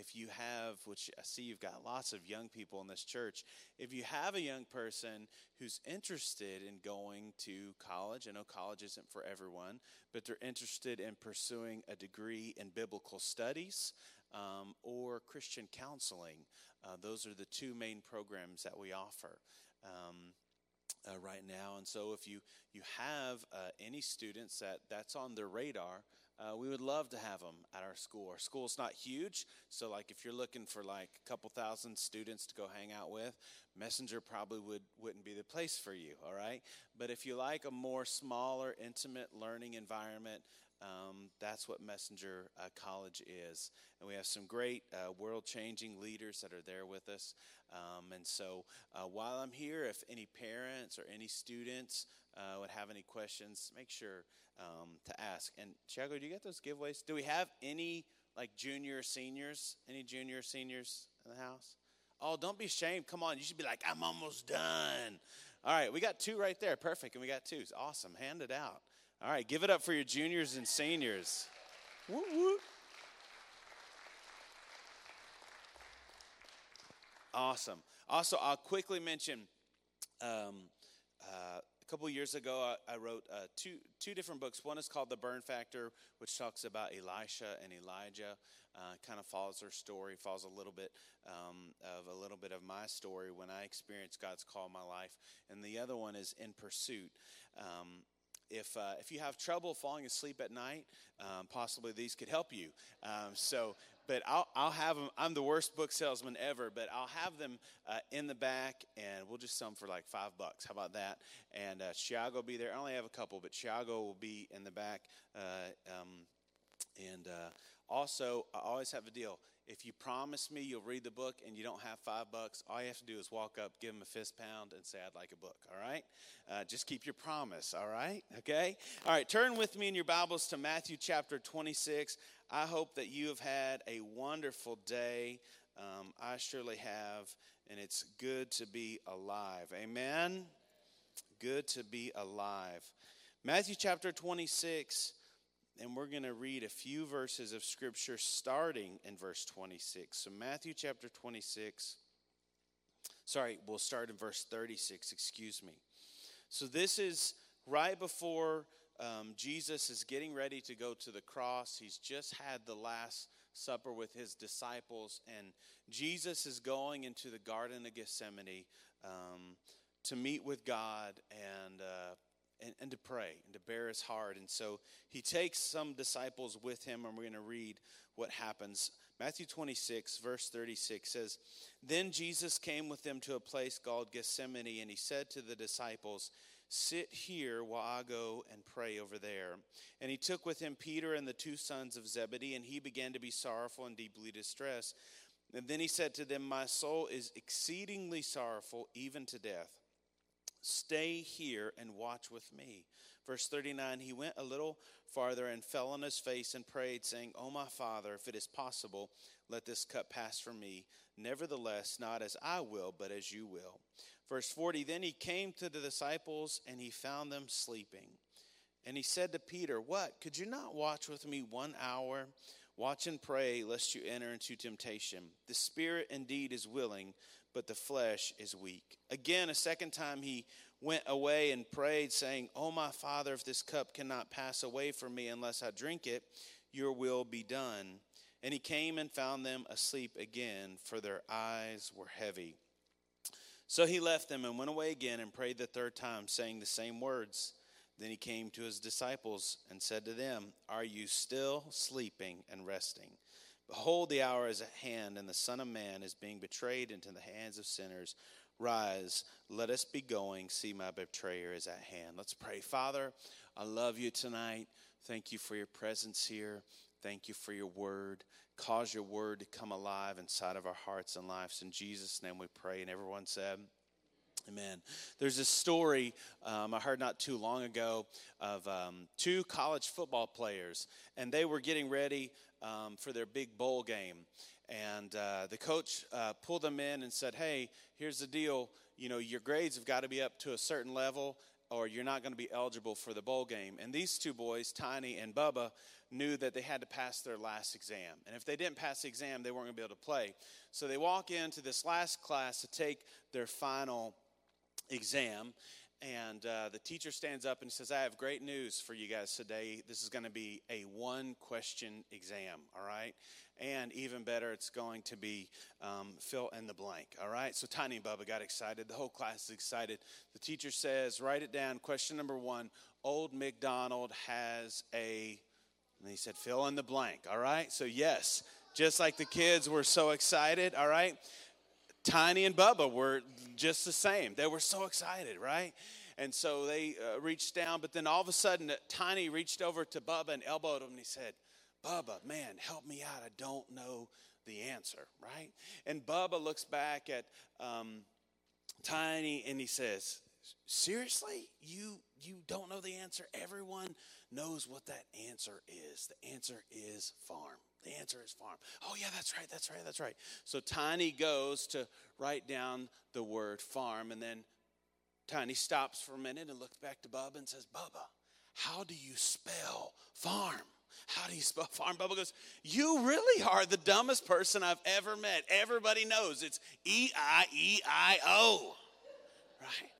if you have, which I see you've got lots of young people in this church, if you have a young person who's interested in going to college, I know college isn't for everyone, but they're interested in pursuing a degree in biblical studies or Christian counseling. Those are the two main programs that we offer right now. And so if you have any students that's on their radar, we would love to have them at our school. Our school's not huge, so like if you're looking for like a couple thousand students to go hang out with, Messenger probably wouldn't be the place for you, all right? But if you like a more smaller, intimate learning environment, that's what Messenger College is. And we have some great world-changing leaders that are there with us. And so while I'm here, if any parents or any students would have any questions, make sure to ask. And Thiago, do you get those giveaways? Do we have any like junior seniors? Any junior seniors in the house? Oh, don't be ashamed. Come on. You should be like, I'm almost done. All right. We got two right there. Perfect. And we got two. Awesome. Hand it out. All right, give it up for your juniors and seniors. Woo woo. Awesome. Also, I'll quickly mention a couple years ago, I wrote two different books. One is called The Burn Factor, which talks about Elisha and Elijah. Kind of follows their story, follows a little bit of my story when I experienced God's call in my life. And the other one is In Pursuit. If you have trouble falling asleep at night, possibly these could help you. But I'll have them. I'm the worst book salesman ever, but I'll have them in the back, and we'll just sell them for like $5. How about that? And Thiago will be there. I only have a couple, but Thiago will be in the back. Also, I always have a deal. If you promise me you'll read the book and you don't have $5, all you have to do is walk up, give them a fist pound, and say, I'd like a book, all right? Just keep your promise, all right? Okay? All right, turn with me in your Bibles to Matthew chapter 26. I hope that you have had a wonderful day. I surely have, and it's good to be alive. Amen? Good to be alive. Matthew chapter 26. And we're going to read a few verses of Scripture starting in verse 26. So Matthew chapter 26, we'll start in verse 36, excuse me. So this is right before Jesus is getting ready to go to the cross. He's just had the Last Supper with his disciples, and Jesus is going into the Garden of Gethsemane to meet with God and to pray and to bear his heart. And so he takes some disciples with him, and we're going to read what happens. Matthew 26, verse 36 says, Then Jesus came with them to a place called Gethsemane, and he said to the disciples, Sit here while I go and pray over there. And he took with him Peter and the two sons of Zebedee, and he began to be sorrowful and deeply distressed. And then he said to them, My soul is exceedingly sorrowful, even to death. Stay here and watch with me. Verse 39, he went a little farther and fell on his face and prayed, saying, Oh, my Father, if it is possible, let this cup pass from me. Nevertheless, not as I will, but as you will. Verse 40, then he came to the disciples and he found them sleeping. And he said to Peter, What? Could you not watch with me 1 hour? Watch and pray, lest you enter into temptation. The spirit indeed is willing, but the flesh is weak. Again, a second time he went away and prayed, saying, Oh, my Father, if this cup cannot pass away from me unless I drink it, your will be done. And he came and found them asleep again, for their eyes were heavy. So he left them and went away again and prayed the third time, saying the same words. Then he came to his disciples and said to them, Are you still sleeping and resting? Behold, the hour is at hand, and the Son of Man is being betrayed into the hands of sinners. Rise, let us be going. See, my betrayer is at hand. Let's pray. Father, I love you tonight. Thank you for your presence here. Thank you for your word. Cause your word to come alive inside of our hearts and lives. In Jesus' name we pray. And everyone said, Amen. There's a story I heard not too long ago of two college football players, and they were getting ready for their big bowl game. And the coach pulled them in and said, Hey, here's the deal. You know, your grades have got to be up to a certain level. or you're not going to be eligible for the bowl game. And these two boys, Tiny and Bubba, knew that they had to pass their last exam. And if they didn't pass the exam, they weren't going to be able to play. So they walk into this last class to take their final exam. And the teacher stands up and says, I have great news for you guys today. This is going to be a one-question exam, all right? And even better, it's going to be fill in the blank, all right? So Tiny and Bubba got excited. The whole class is excited. The teacher says, write it down. Question number one, Old MacDonald has a, and he said, fill in the blank, all right? So yes, just like the kids were so excited, all right? Tiny and Bubba were just the same. They were so excited, right? And so they reached down, but then all of a sudden, Tiny reached over to Bubba and elbowed him, and he said, Bubba, man, help me out. I don't know the answer, right? And Bubba looks back at Tiny, and he says, seriously? You don't know the answer? Everyone knows what that answer is. The answer is farm. The answer is farm. Oh, yeah, that's right. So Tiny goes to write down the word farm, and then Tiny stops for a minute and looks back to Bubba and says, Bubba, how do you spell farm? How do you spell farm? Bubba goes, you really are the dumbest person I've ever met. Everybody knows it's E-I-E-I-O, right?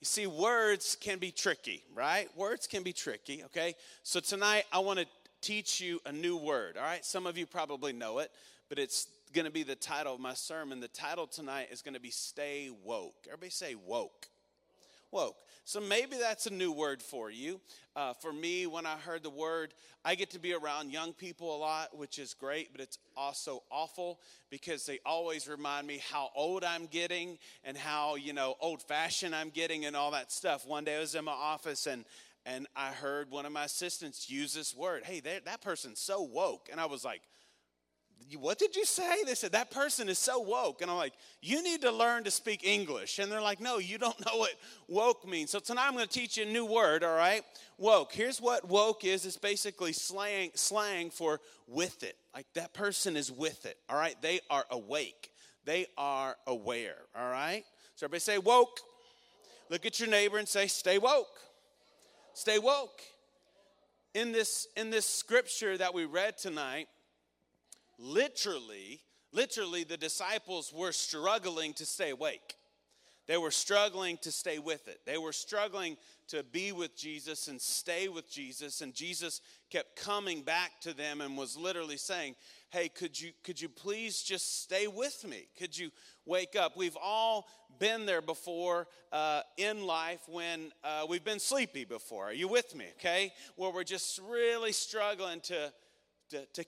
You see, words can be tricky, right? Words can be tricky, okay? So tonight I want to teach you a new word, all right? Some of you probably know it, but it's going to be the title of my sermon. The title tonight is going to be Stay Woke. Everybody say woke. Woke. So maybe that's a new word for you. For me, when I heard the word, I get to be around young people a lot, which is great, but it's also awful because they always remind me how old I'm getting and how, old-fashioned I'm getting and all that stuff. One day I was in my office and I heard one of my assistants use this word. Hey, that person's so woke. And I was like, what did you say? They said, that person is so woke. And I'm like, you need to learn to speak English. And they're like, no, you don't know what woke means. So tonight I'm going to teach you a new word, all right? Woke. Here's what woke is. It's basically slang for with it. Like that person is with it, all right? They are awake. They are aware, all right? So everybody say woke. Look at your neighbor and say, stay woke. Stay woke. In this scripture that we read tonight, literally the disciples were struggling to stay awake. They were struggling to stay with it. They were struggling to be with Jesus and stay with Jesus. And Jesus kept coming back to them and was literally saying, hey, could you please just stay with me? Could you wake up? We've all been there before in life when we've been sleepy before. Are you with me, okay? Where we're just really struggling to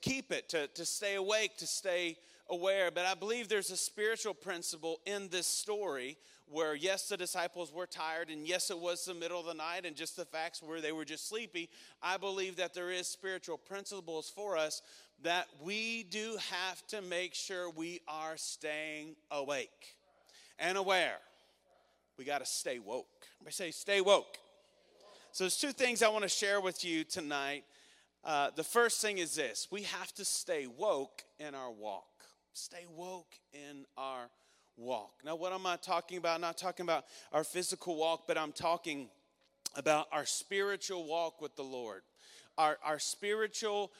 keep it, to stay awake, to stay aware. But I believe there's a spiritual principle in this story where, yes, the disciples were tired, and yes, it was the middle of the night, and just the facts where they were just sleepy. I believe that there is spiritual principles for us that we do have to make sure we are staying awake and aware. We got to stay woke. Everybody say, stay woke. So there's two things I want to share with you tonight. The first thing is this. We have to stay woke in our walk. Stay woke in our walk. Now, what am I talking about? I'm not talking about our physical walk, but I'm talking about our spiritual walk with the Lord. Our spiritual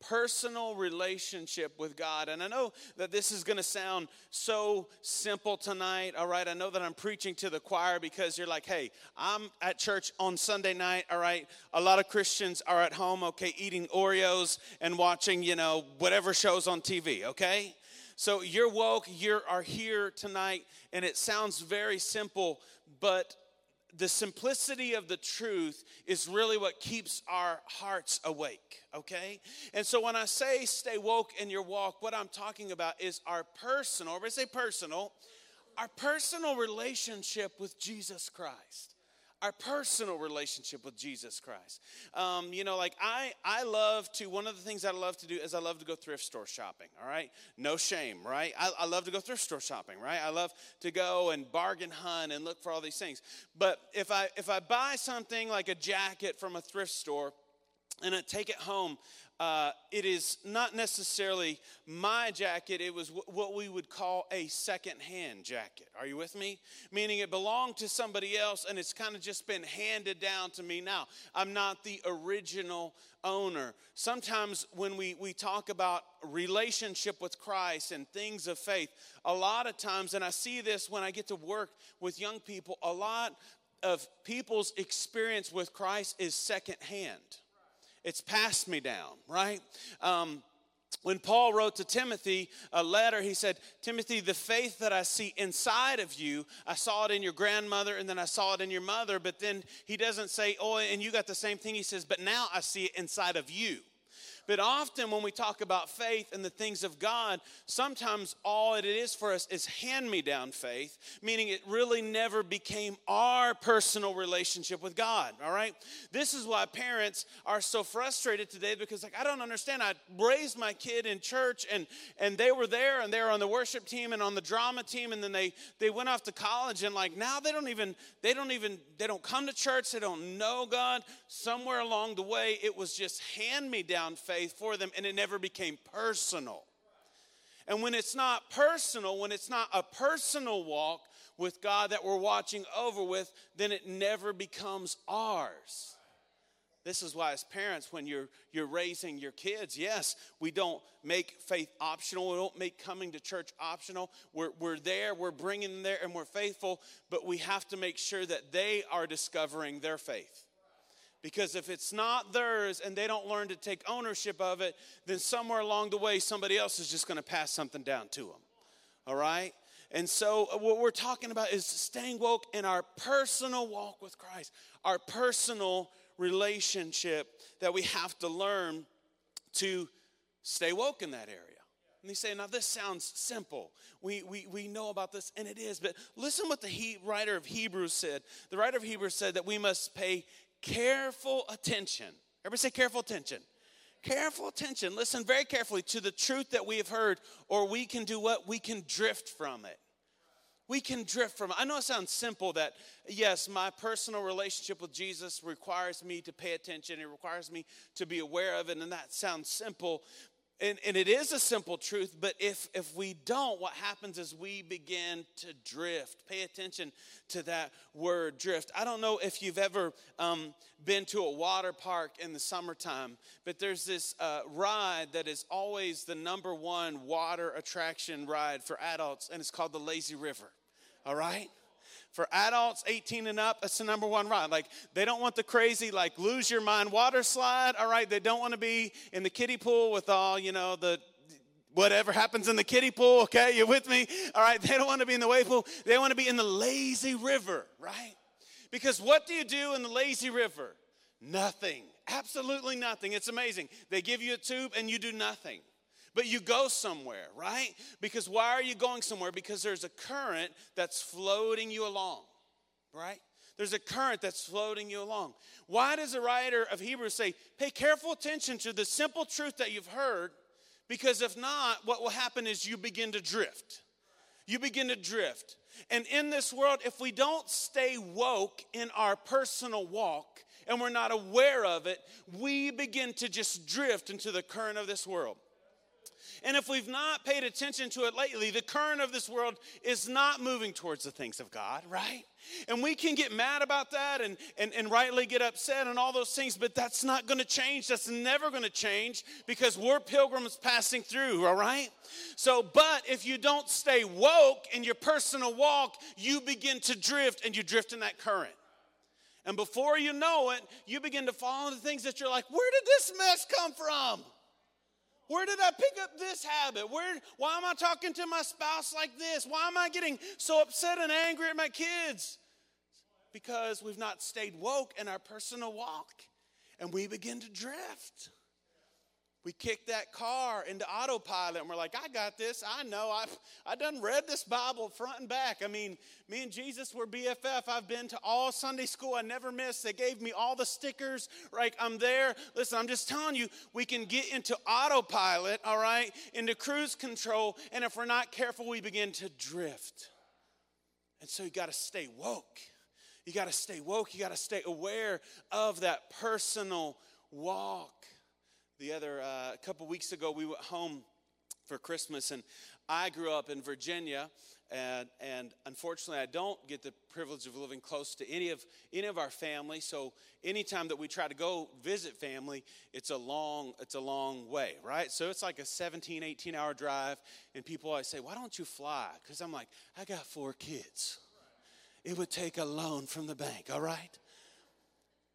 personal relationship with God. And I know that this is going to sound so simple tonight, all right? I know that I'm preaching to the choir because you're like, hey, I'm at church on Sunday night, all right? A lot of Christians are at home, okay, eating Oreos and watching, whatever shows on TV, okay? So you're woke, you are here tonight, and it sounds very simple, but the simplicity of the truth is really what keeps our hearts awake, okay? And so when I say stay woke in your walk, what I'm talking about is our personal relationship with Jesus Christ. Our personal relationship with Jesus Christ. I love to, one of the things I love to do is I love to go thrift store shopping, all right? No shame, right? I love to go thrift store shopping, right? I love to go and bargain hunt and look for all these things. But if I buy something like a jacket from a thrift store, and I take it home. It is not necessarily my jacket. It was what we would call a secondhand jacket. Are you with me? Meaning it belonged to somebody else, and it's kind of just been handed down to me now. I'm not the original owner. Sometimes when we talk about relationship with Christ and things of faith, a lot of times, and I see this when I get to work with young people, a lot of people's experience with Christ is secondhand. It's passed me down, right? When Paul wrote to Timothy a letter, he said, Timothy, the faith that I see inside of you, I saw it in your grandmother and then I saw it in your mother, but then he doesn't say, oh, and you got the same thing. He says, but now I see it inside of you. But often when we talk about faith and the things of God, sometimes all it is for us is hand-me-down faith, meaning it really never became our personal relationship with God, all right? This is why parents are so frustrated today because, I don't understand. I raised my kid in church, and they were there, and they were on the worship team and on the drama team, and then they went off to college, and now they don't come to church. They don't know God. Somewhere along the way, it was just hand-me-down faith for them, and it never became personal. And when it's not personal, when it's not a personal walk with God that we're watching over with, then it never becomes ours. This is why as parents, when you're raising your kids, yes, we don't make faith optional. We don't make coming to church optional. We're there, we're bringing them there, and we're faithful, but we have to make sure that they are discovering their faith. Because if it's not theirs and they don't learn to take ownership of it, then somewhere along the way, somebody else is just going to pass something down to them, all right? And so what we're talking about is staying woke in our personal walk with Christ, our personal relationship that we have to learn to stay woke in that area. And they say, now this sounds simple. We know about this, and it is. But listen what the writer of Hebrews said. The writer of Hebrews said that we must pay careful attention. Everybody say careful attention. Careful attention. Listen very carefully to the truth that we have heard, or we can do what? We can drift from it. We can drift from it. I know it sounds simple that, yes, my personal relationship with Jesus requires me to pay attention. It requires me to be aware of it, and that sounds simple. And it is a simple truth, but if we don't, what happens is we begin to drift. Pay attention to that word, drift. I don't know if you've ever been to a water park in the summertime, but there's this ride that is always the number one water attraction ride for adults, and it's called the Lazy River, all right? For adults 18 and up, it's the number one ride. They don't want the crazy, lose your mind water slide, all right? They don't want to be in the kiddie pool with all, the whatever happens in the kiddie pool, okay? You with me? All right, they don't want to be in the wave pool. They want to be in the lazy river, right? Because what do you do in the lazy river? Nothing, absolutely nothing. It's amazing. They give you a tube and you do nothing. But you go somewhere, right? Because why are you going somewhere? Because there's a current that's floating you along, right? There's a current that's floating you along. Why does the writer of Hebrews say, pay careful attention to the simple truth that you've heard? Because if not, what will happen is you begin to drift. You begin to drift. And in this world, if we don't stay woke in our personal walk and we're not aware of it, we begin to just drift into the current of this world. And if we've not paid attention to it lately, the current of this world is not moving towards the things of God, right? And we can get mad about that and rightly get upset and all those things, but that's not going to change. That's never going to change because we're pilgrims passing through, all right? But if you don't stay woke in your personal walk, you begin to drift, and you drift in that current. And before you know it, you begin to fall into things that you're like, where did this mess come from? Where did I pick up this habit? Why am I talking to my spouse like this? Why am I getting so upset and angry at my kids? Because we've not stayed woke in our personal walk, and we begin to drift. We kick that car into autopilot, and we're like, I got this. I know. I done read this Bible front and back. Me and Jesus were BFF. I've been to all Sunday school. I never missed. They gave me all the stickers. I'm there. Listen, I'm just telling you, we can get into autopilot, all right, into cruise control, and if we're not careful, we begin to drift. And so you got to stay woke. You got to stay woke. You got to stay aware of that personal walk. The other, a couple weeks ago, we went home for Christmas, and I grew up in Virginia, and unfortunately, I don't get the privilege of living close to any of our family. So anytime that we try to go visit family, it's a long way, right? So it's like a 17, 18-hour drive, and people always say, "Why don't you fly?" Because I'm like, I got 4 kids. It would take a loan from the bank, all right?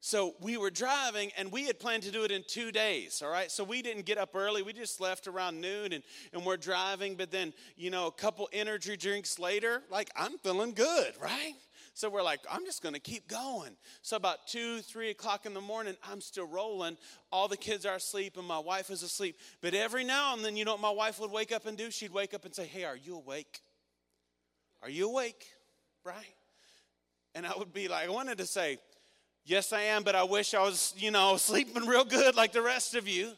So we were driving, and we had planned to do it in 2 days, all right? So we didn't get up early. We just left around noon, and we're driving. But then, you know, a couple energy drinks later, like, I'm feeling good, right? So we're like, I'm just going to keep going. So about 2, 3 o'clock in the morning, I'm still rolling. All the kids are asleep, and my wife is asleep. But every now and then, you know what my wife would wake up and do? She'd wake up and say, "Hey, are you awake? Are you awake?" Right? And I would be like, I wanted to say, "Yes, I am, but I wish I was, you know, sleeping real good like the rest of you."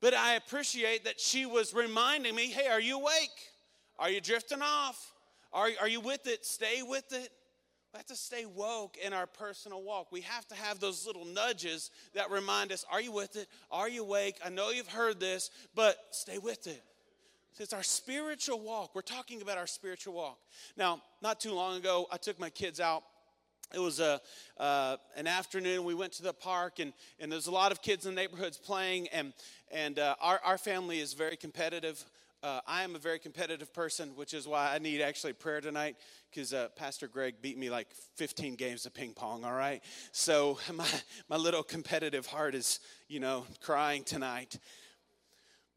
But I appreciate that she was reminding me, "Hey, are you awake? Are you drifting off? Are you with it? Stay with it." We have to stay woke in our personal walk. We have to have those little nudges that remind us, are you with it? Are you awake? I know you've heard this, but stay with it. It's our spiritual walk. We're talking about our spiritual walk. Now, not too long ago, I took my kids out. It was an afternoon. We went to the park, and there's a lot of kids in the neighborhoods playing, and our family is very competitive. I am a very competitive person, which is why I need actually prayer tonight, because Pastor Greg beat me like 15 games of ping pong, all right? So my little competitive heart is, you know, crying tonight.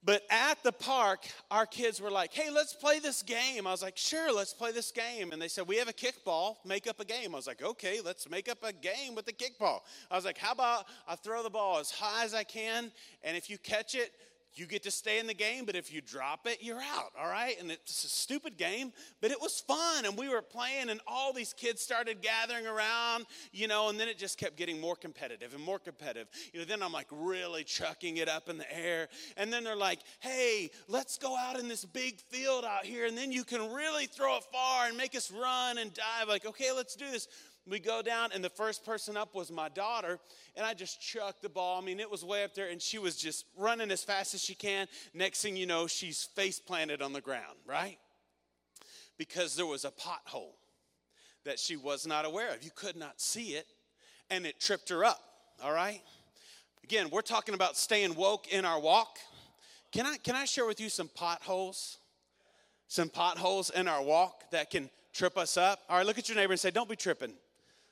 But at the park, our kids were like, "Hey, let's play this game." I was like, "Sure, let's play this game." And they said, "We have a kickball. Make up a game." I was like, "Okay, let's make up a game with the kickball." I was like, "How about I throw the ball as high as I can, and if you catch it, you get to stay in the game, but if you drop it, you're out," all right? And it's a stupid game, but it was fun, and we were playing, and all these kids started gathering around, you know, and then it just kept getting more competitive and more competitive. You know, then I'm like really chucking it up in the air, and then they're like, "Hey, let's go out in this big field out here, and then you can really throw it far and make us run and dive." Like, "Okay, let's do this." We go down, and the first person up was my daughter, and I just chucked the ball. I mean, it was way up there, and she was just running as fast as she can. Next thing you know, she's face planted on the ground, right? Because there was a pothole that she was not aware of. You could not see it, and it tripped her up, all right? Again, we're talking about staying woke in our walk. Can I share with you some potholes? Some potholes in our walk that can trip us up? All right, look at your neighbor and say, "Don't be tripping.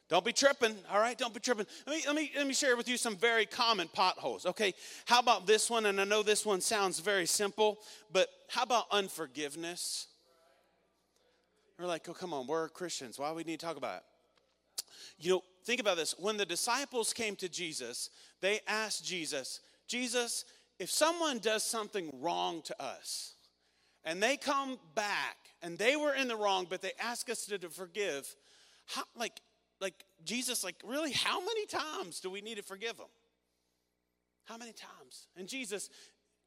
Don't be tripping, all right? Don't be tripping." Let me share with you some very common potholes, okay? How about this one? And I know this one sounds very simple, but how about unforgiveness? We're like, "Oh, come on, we're Christians. Why do we need to talk about it?" You know, think about this. When the disciples came to Jesus, they asked Jesus, "Jesus, if someone does something wrong to us, and they come back, and they were in the wrong, but they ask us to forgive, how, like Jesus, like, really, how many times do we need to forgive them? How many times?" And Jesus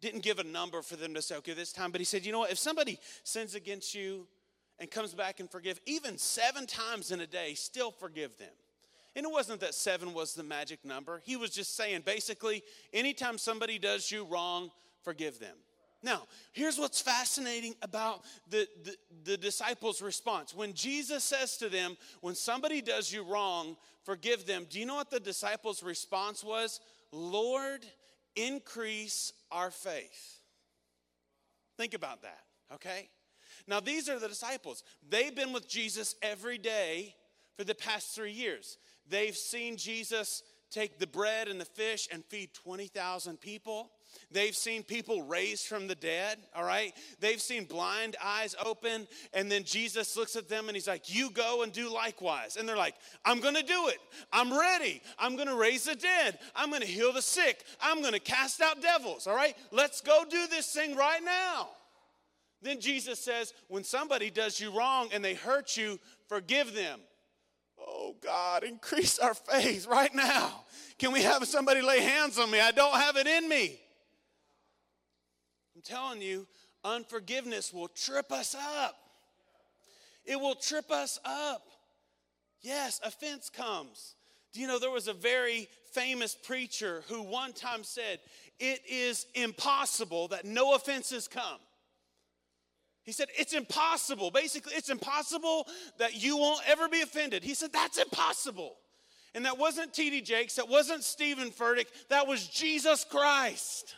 didn't give a number for them to say, "Okay, this time." But he said, "You know what? If somebody sins against you and comes back and forgive, even 7 times in a day, still forgive them." And it wasn't that 7 was the magic number. He was just saying, basically, anytime somebody does you wrong, forgive them. Now, here's what's fascinating about the disciples' response. When Jesus says to them, "When somebody does you wrong, forgive them," do you know what the disciples' response was? "Lord, increase our faith." Think about that, okay? Now, these are the disciples. They've been with Jesus every day for the past 3 years. They've seen Jesus take the bread and the fish and feed 20,000 people. They've seen people raised from the dead, all right? They've seen blind eyes open, and then Jesus looks at them, and he's like, "You go and do likewise." And they're like, "I'm going to do it. I'm ready. I'm going to raise the dead. I'm going to heal the sick. I'm going to cast out devils, all right? Let's go do this thing right now." Then Jesus says, "When somebody does you wrong and they hurt you, forgive them." Oh, God, increase our faith right now. Can we have somebody lay hands on me? I don't have it in me. I'm telling you, unforgiveness will trip us up. It will trip us up. Yes, offense comes. Do you know there was a very famous preacher who one time said, it is impossible that no offenses come. He said, it's impossible. Basically, it's impossible that you won't ever be offended. He said, that's impossible. And that wasn't T.D. Jakes. That wasn't Stephen Furtick. That was Jesus Christ.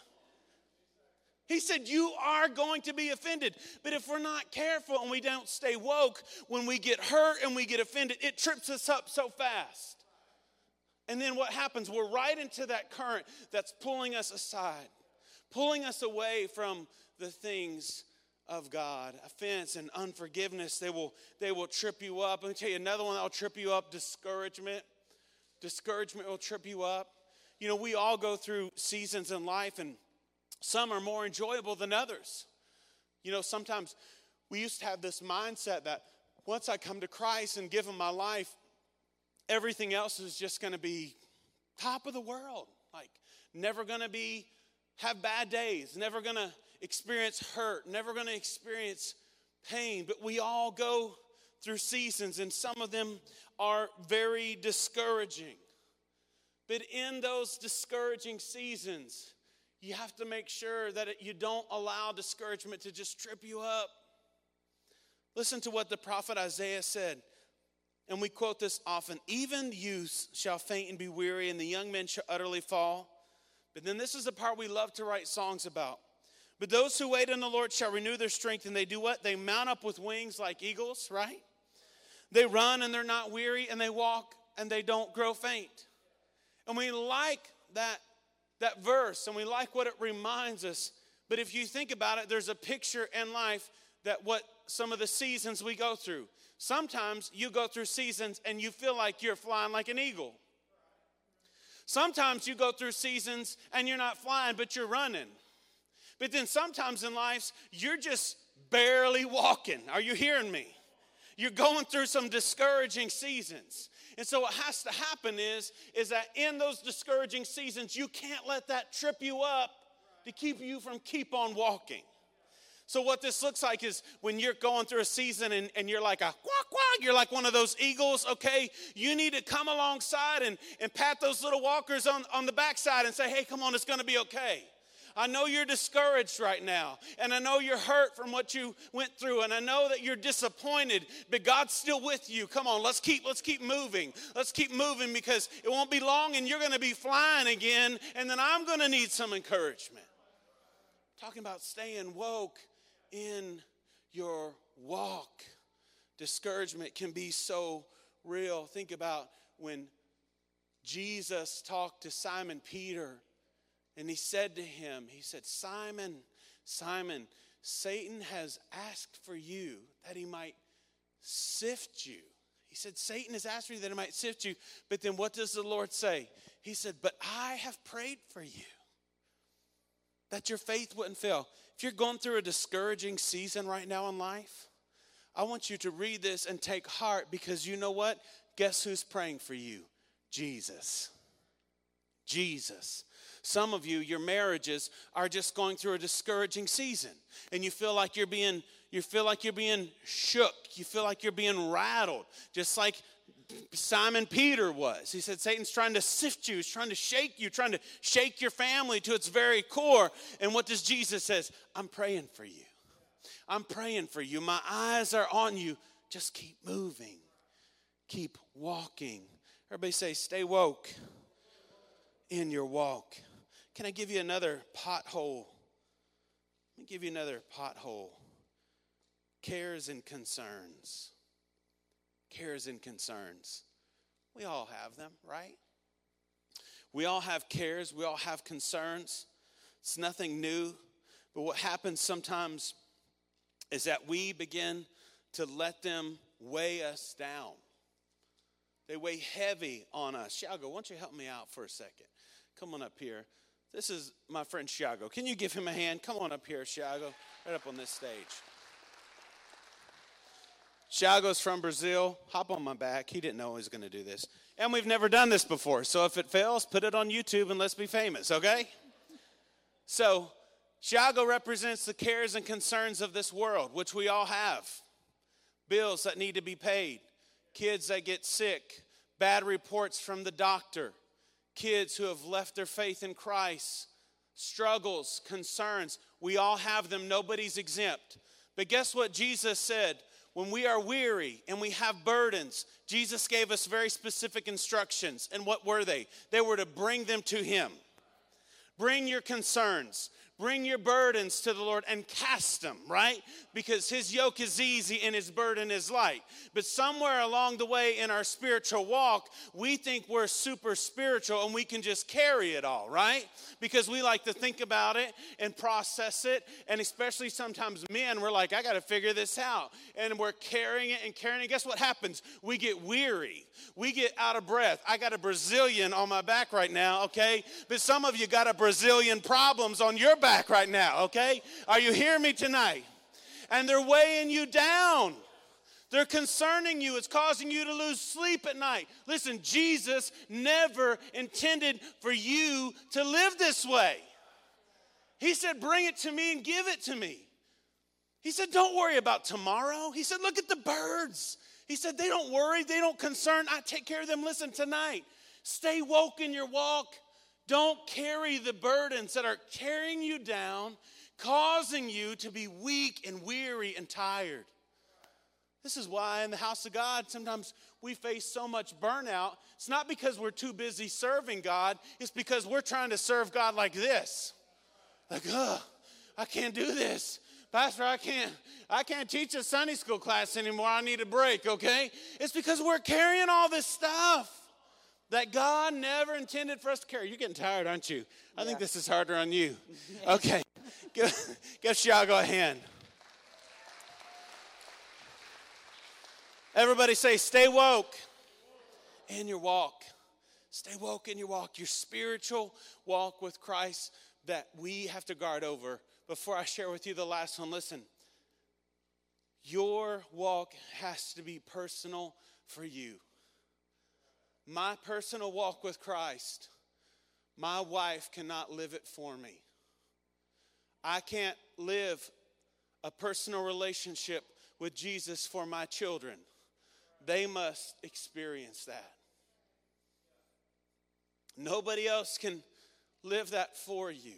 He said, you are going to be offended. But if we're not careful and we don't stay woke, when we get hurt and we get offended, it trips us up so fast. And then what happens? We're right into that current that's pulling us aside, pulling us away from the things of God. Offense and unforgiveness, they will trip you up. Let me tell you another one that will trip you up, discouragement. Discouragement will trip you up. You know, we all go through seasons in life, and some are more enjoyable than others. You know, sometimes we used to have this mindset that once I come to Christ and give Him my life, everything else is just going to be top of the world. Like, never going to have bad days, never going to experience hurt, never going to experience pain. But we all go through seasons, and some of them are very discouraging. But in those discouraging seasons, you have to make sure that you don't allow discouragement to just trip you up. Listen to what the prophet Isaiah said. And we quote this often. Even youths shall faint and be weary, and the young men shall utterly fall. But then this is the part we love to write songs about. But those who wait on the Lord shall renew their strength. And they do what? They mount up with wings like eagles, right? They run and they're not weary, and they walk and they don't grow faint. And we like that verse, and we like what it reminds us. But if you think about it, there's a picture in life that what some of the seasons we go through. Sometimes you go through seasons and you feel like you're flying like an eagle. Sometimes you go through seasons and you're not flying, but you're running. But then sometimes in life, you're just barely walking. Are you hearing me? You're going through some discouraging seasons. And so what has to happen is that in those discouraging seasons, you can't let that trip you up to keep you from keep on walking. So what this looks like is when you're going through a season and you're like a quack, quack, you're like one of those eagles, okay? You need to come alongside and pat those little walkers on the backside and say, hey, come on, it's going to be okay. I know you're discouraged right now, and I know you're hurt from what you went through, and I know that you're disappointed, but God's still with you. Come on, let's keep moving. Let's keep moving, because it won't be long, and you're going to be flying again, and then I'm going to need some encouragement. I'm talking about staying woke in your walk. Discouragement can be so real. Think about when Jesus talked to Simon Peter. And he said to him, he said, Simon, Simon, Satan has asked for you that he might sift you. He said, Satan has asked for you that he might sift you. But then what does the Lord say? He said, but I have prayed for you that your faith wouldn't fail. If you're going through a discouraging season right now in life, I want you to read this and take heart, because you know what? Guess who's praying for you? Jesus. Jesus. Some of you, your marriages are just going through a discouraging season, and you feel like you're being shook. You feel like you're being rattled, just like Simon Peter was. He said, Satan's trying to sift you. He's trying to shake your family to its very core. And what does Jesus say? I'm praying for you. I'm praying for you. My eyes are on you. Just keep moving. Keep walking. Everybody say, stay woke in your walk. Can I give you another pothole? Let me give you another pothole. Cares and concerns. Cares and concerns. We all have them, right? We all have cares. We all have concerns. It's nothing new. But what happens sometimes is that we begin to let them weigh us down. They weigh heavy on us. Thiago, why don't you help me out for a second? Come on up here. This is my friend Thiago. Can you give him a hand? Come on up here, Thiago, right up on this stage. Thiago's from Brazil. Hop on my back. He didn't know he was going to do this. And we've never done this before. So if it fails, put it on YouTube and let's be famous, okay? So Thiago represents the cares and concerns of this world, which we all have. Bills that need to be paid. Kids that get sick. bad reports from the doctor, kids who have left their faith in Christ, struggles, concerns. We all have them. Nobody's exempt. But guess what Jesus said? When we are weary and we have burdens, Jesus gave us very specific instructions. And what were they? They were to bring them to him. Bring your concerns. Bring your burdens to the Lord and cast them, right? Because his yoke is easy and his burden is light. But somewhere along the way in our spiritual walk, we think we're super spiritual and we can just carry it all, right? Because we like to think about it and process it. And especially sometimes men, we're like, I got to figure this out. And we're carrying it and carrying it. Guess what happens? We get weary. We get out of breath. I got a Brazilian on my back right now, okay? But some of you got a Brazilian problems on your back. Right now, okay? Are you hearing me tonight? And they're weighing you down. They're concerning you. It's causing you to lose sleep at night. Listen, Jesus never intended for you to live this way. He said, bring it to me and give it to me. He said, don't worry about tomorrow. He said, look at the birds. He said, they don't worry. They don't concern. I take care of them. Listen, tonight, stay woke in your walk. Don't carry the burdens that are carrying you down, causing you to be weak and weary and tired. This is why in the house of God, sometimes we face so much burnout. It's not because we're too busy serving God. It's because we're trying to serve God like this. Like, I can't do this. Pastor, I can't teach a Sunday school class anymore. I need a break, okay? It's because we're carrying all this stuff that God never intended for us to carry. You're getting tired, aren't you? I think this is harder on you. Okay, give Thiago a hand. Everybody say, stay woke in your walk. Stay woke in your walk, your spiritual walk with Christ that we have to guard over. Before I share with you the last one, listen. Your walk has to be personal for you. My personal walk with Christ, my wife cannot live it for me. I can't live a personal relationship with Jesus for my children. They must experience that. Nobody else can live that for you.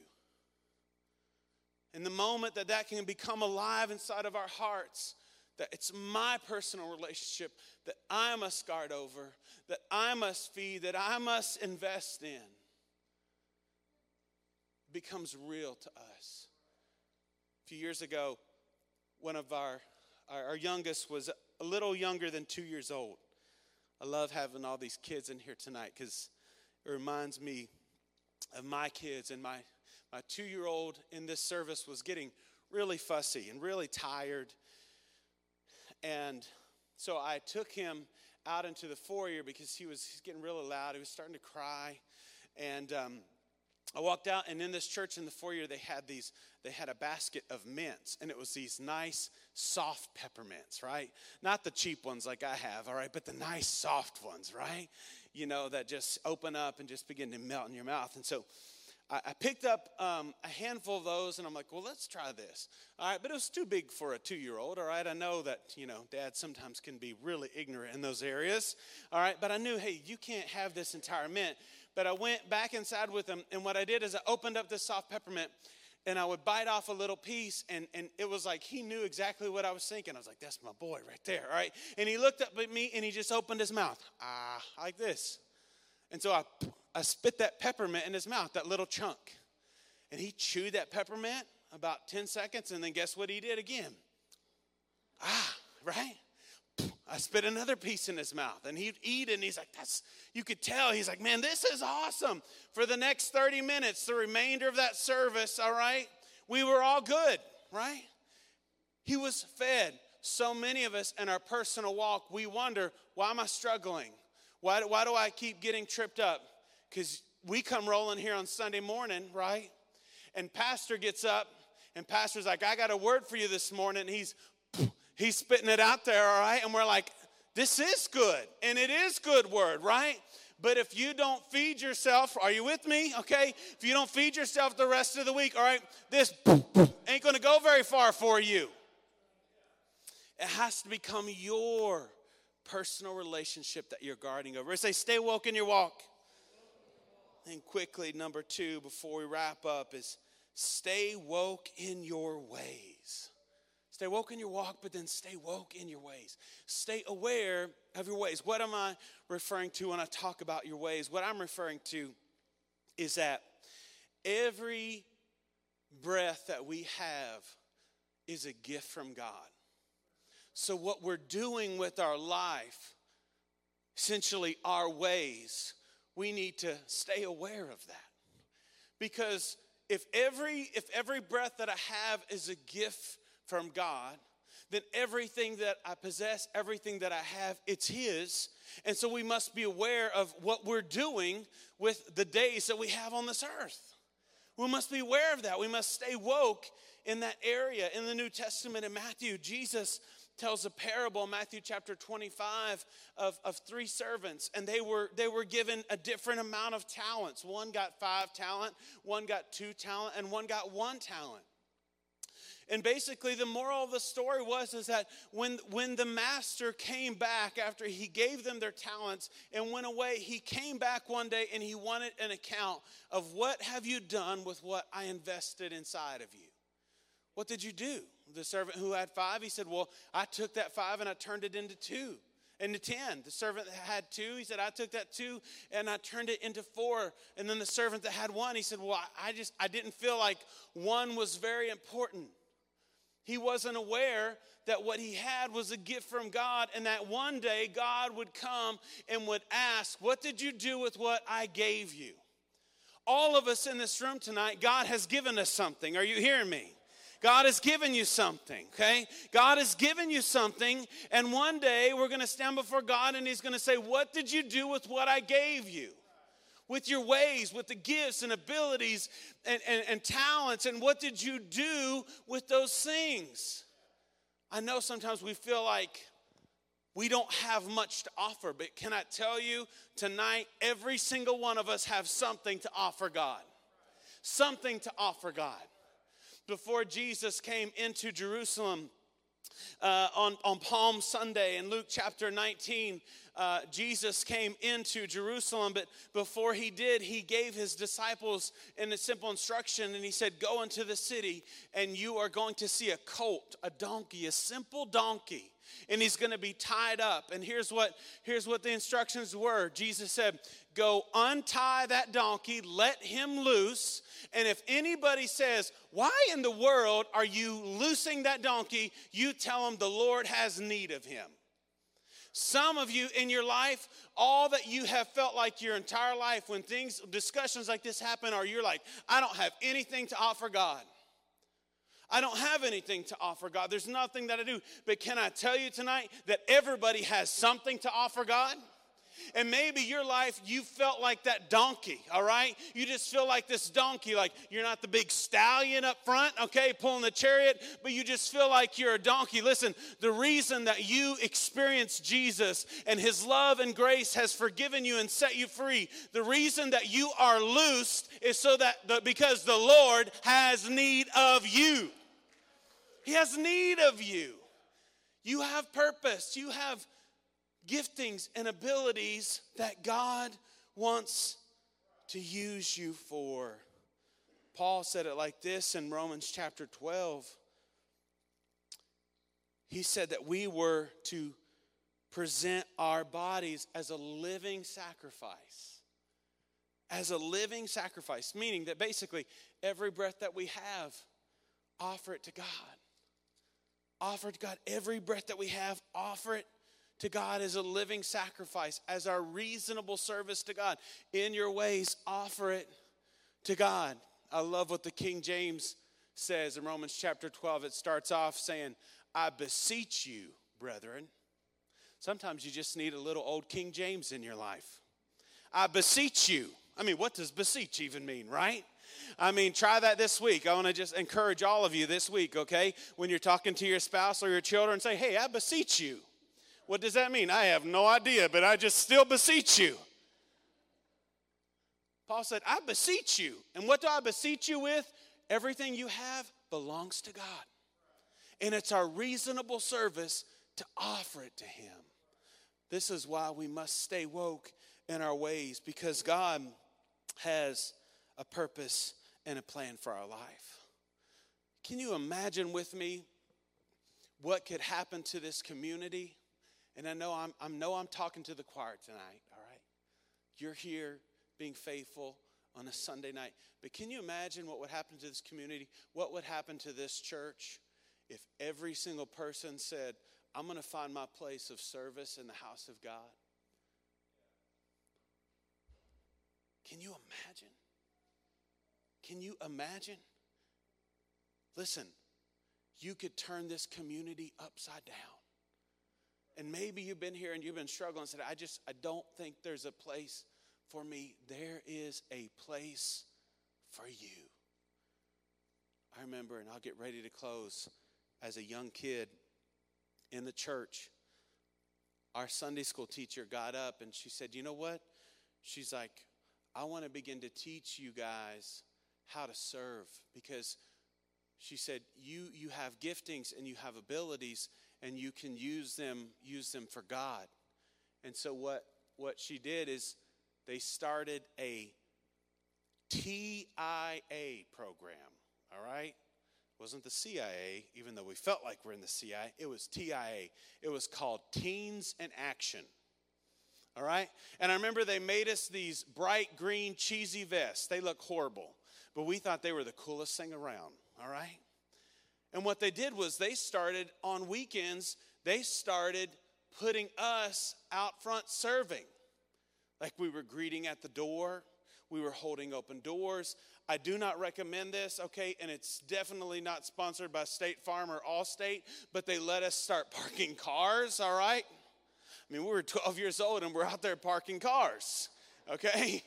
And the moment that that can become alive inside of our hearts, that it's my personal relationship that I must guard over, that I must feed, that I must invest in, it becomes real to us. A few years ago, one of our youngest was a little younger than 2 years old. I love having all these kids in here tonight because it reminds me of my kids. And my 2-year-old in this service was getting really fussy and really tired. And so I took him out into the foyer because he's getting really loud. He was starting to cry. And I walked out, and in this church in the foyer, they had a basket of mints. And it was these nice, soft peppermints, right? Not the cheap ones like I have, all right? But the nice, soft ones, right? You know, that just open up and just begin to melt in your mouth. And so I picked up a handful of those, and I'm like, well, let's try this. All right, but it was too big for a 2-year-old, all right? I know that, dad sometimes can be really ignorant in those areas, all right? But I knew, hey, you can't have this entire mint. But I went back inside with him, and what I did is I opened up this soft peppermint, and I would bite off a little piece, and it was like he knew exactly what I was thinking. I was like, that's my boy right there, all right? And he looked up at me, and he just opened his mouth, like this. And so I spit that peppermint in his mouth, that little chunk. And he chewed that peppermint about 10 seconds, and then guess what he did again? Right? I spit another piece in his mouth, and he'd eat, and he's like, you could tell. He's like, man, this is awesome. For the next 30 minutes, the remainder of that service, all right, we were all good, right? He was fed. So many of us in our personal walk, we wonder, why am I struggling? Why do I keep getting tripped up? Because we come rolling here on Sunday morning, right? And pastor gets up, and pastor's like, I got a word for you this morning. And he's spitting it out there, all right? And we're like, this is good, and it is good word, right? But if you don't feed yourself, are you with me? Okay, if you don't feed yourself the rest of the week, all right, this ain't going to go very far for you. It has to become your personal relationship that you're guarding over. I say, stay woke in your walk. And quickly, number two, before we wrap up, is stay woke in your ways. Stay woke in your walk, but then stay woke in your ways. Stay aware of your ways. What am I referring to when I talk about your ways? What I'm referring to is that every breath that we have is a gift from God. So what we're doing with our life, essentially our ways, we need to stay aware of that. Because if every breath that I have is a gift from God, then everything that I possess, everything that I have, it's His. And so we must be aware of what we're doing with the days that we have on this earth. We must be aware of that. We must stay woke in that area. In the New Testament, in Matthew, Jesus tells a parable, Matthew chapter 25, of three servants. And they were given a different amount of talents. One got 5 talents, one got 2 talents, and one got 1 talent. And basically the moral of the story was that when the master came back after he gave them their talents and went away, he came back one day and he wanted an account of what have you done with what I invested inside of you? What did you do? The servant who had 5, he said, well, I took that 5 and I turned it into 2. And the 10, the servant that had 2, he said, I took that 2 and I turned it into 4. And then the servant that had 1, he said, well, I didn't feel like 1 was very important. He wasn't aware that what he had was a gift from God, and that one day God would come and would ask, what did you do with what I gave you? All of us in this room tonight, God has given us something. Are you hearing me? God has given you something, okay? God has given you something, and one day we're going to stand before God and He's going to say, what did you do with what I gave you? With your ways, with the gifts and abilities and talents, and what did you do with those things? I know sometimes we feel like we don't have much to offer, but can I tell you tonight, every single one of us have something to offer God. Something to offer God. Before Jesus came into Jerusalem on Palm Sunday in Luke chapter 19, Jesus came into Jerusalem, but before He did, He gave His disciples a simple instruction, and He said, go into the city, and you are going to see a colt, a donkey, a simple donkey, and he's going to be tied up. And here's what the instructions were. Jesus said, go untie that donkey, let him loose, and if anybody says, why in the world are you loosing that donkey? You tell him the Lord has need of him. Some of you in your life, all that you have felt like your entire life when discussions like this happen, are you're like, I don't have anything to offer God. I don't have anything to offer God. There's nothing that I do. But can I tell you tonight that everybody has something to offer God? And maybe your life, you felt like that donkey, all right? You just feel like this donkey, like you're not the big stallion up front, okay, pulling the chariot, but you just feel like you're a donkey. Listen, the reason that you experience Jesus and His love and grace has forgiven you and set you free, the reason that you are loosed is because the Lord has need of you. He has need of you. You have purpose. You have giftings and abilities that God wants to use you for. Paul said it like this in Romans chapter 12. He said that we were to present our bodies as a living sacrifice. As a living sacrifice, meaning that basically every breath that we have, offer it to God. Offer it to God. Every breath that we have, offer it to God as a living sacrifice, as our reasonable service to God. In your ways, offer it to God. I love what the King James says in Romans chapter 12. It starts off saying, I beseech you, brethren. Sometimes you just need a little old King James in your life. I beseech you. I mean, what does beseech even mean, right? I mean, try that this week. I want to just encourage all of you this week, okay? When you're talking to your spouse or your children, say, hey, I beseech you. What does that mean? I have no idea, but I just still beseech you. Paul said, I beseech you. And what do I beseech you with? Everything you have belongs to God. And it's our reasonable service to offer it to Him. This is why we must stay woke in our ways, because God has a purpose and a plan for our life. Can you imagine with me what could happen to this community? And I know I'm talking to the choir tonight, all right? You're here being faithful on a Sunday night. But can you imagine what would happen to this community? What would happen to this church if every single person said, I'm going to find my place of service in the house of God? Can you imagine? Can you imagine? Listen, you could turn this community upside down. And maybe you've been here and you've been struggling and said, I don't think there's a place for me. There is a place for you. I remember, and I'll get ready to close, as a young kid in the church, our Sunday school teacher got up and she said, you know what? She's like, I want to begin to teach you guys how to serve, because she said, you have giftings and you have abilities and you can use them for God. And so what she did is they started a TIA program, all right? It wasn't the CIA, even though we felt like we're in the CIA. It was TIA. It was called Teens in Action. All right? And I remember they made us these bright green cheesy vests. They look horrible, but we thought they were the coolest thing around. All right? And what they did was they started on weekends, they started putting us out front serving. Like, we were greeting at the door. We were holding open doors. I do not recommend this, okay? And it's definitely not sponsored by State Farm or Allstate, but they let us start parking cars, all right? I mean, we were 12 years old and we're out there parking cars, okay?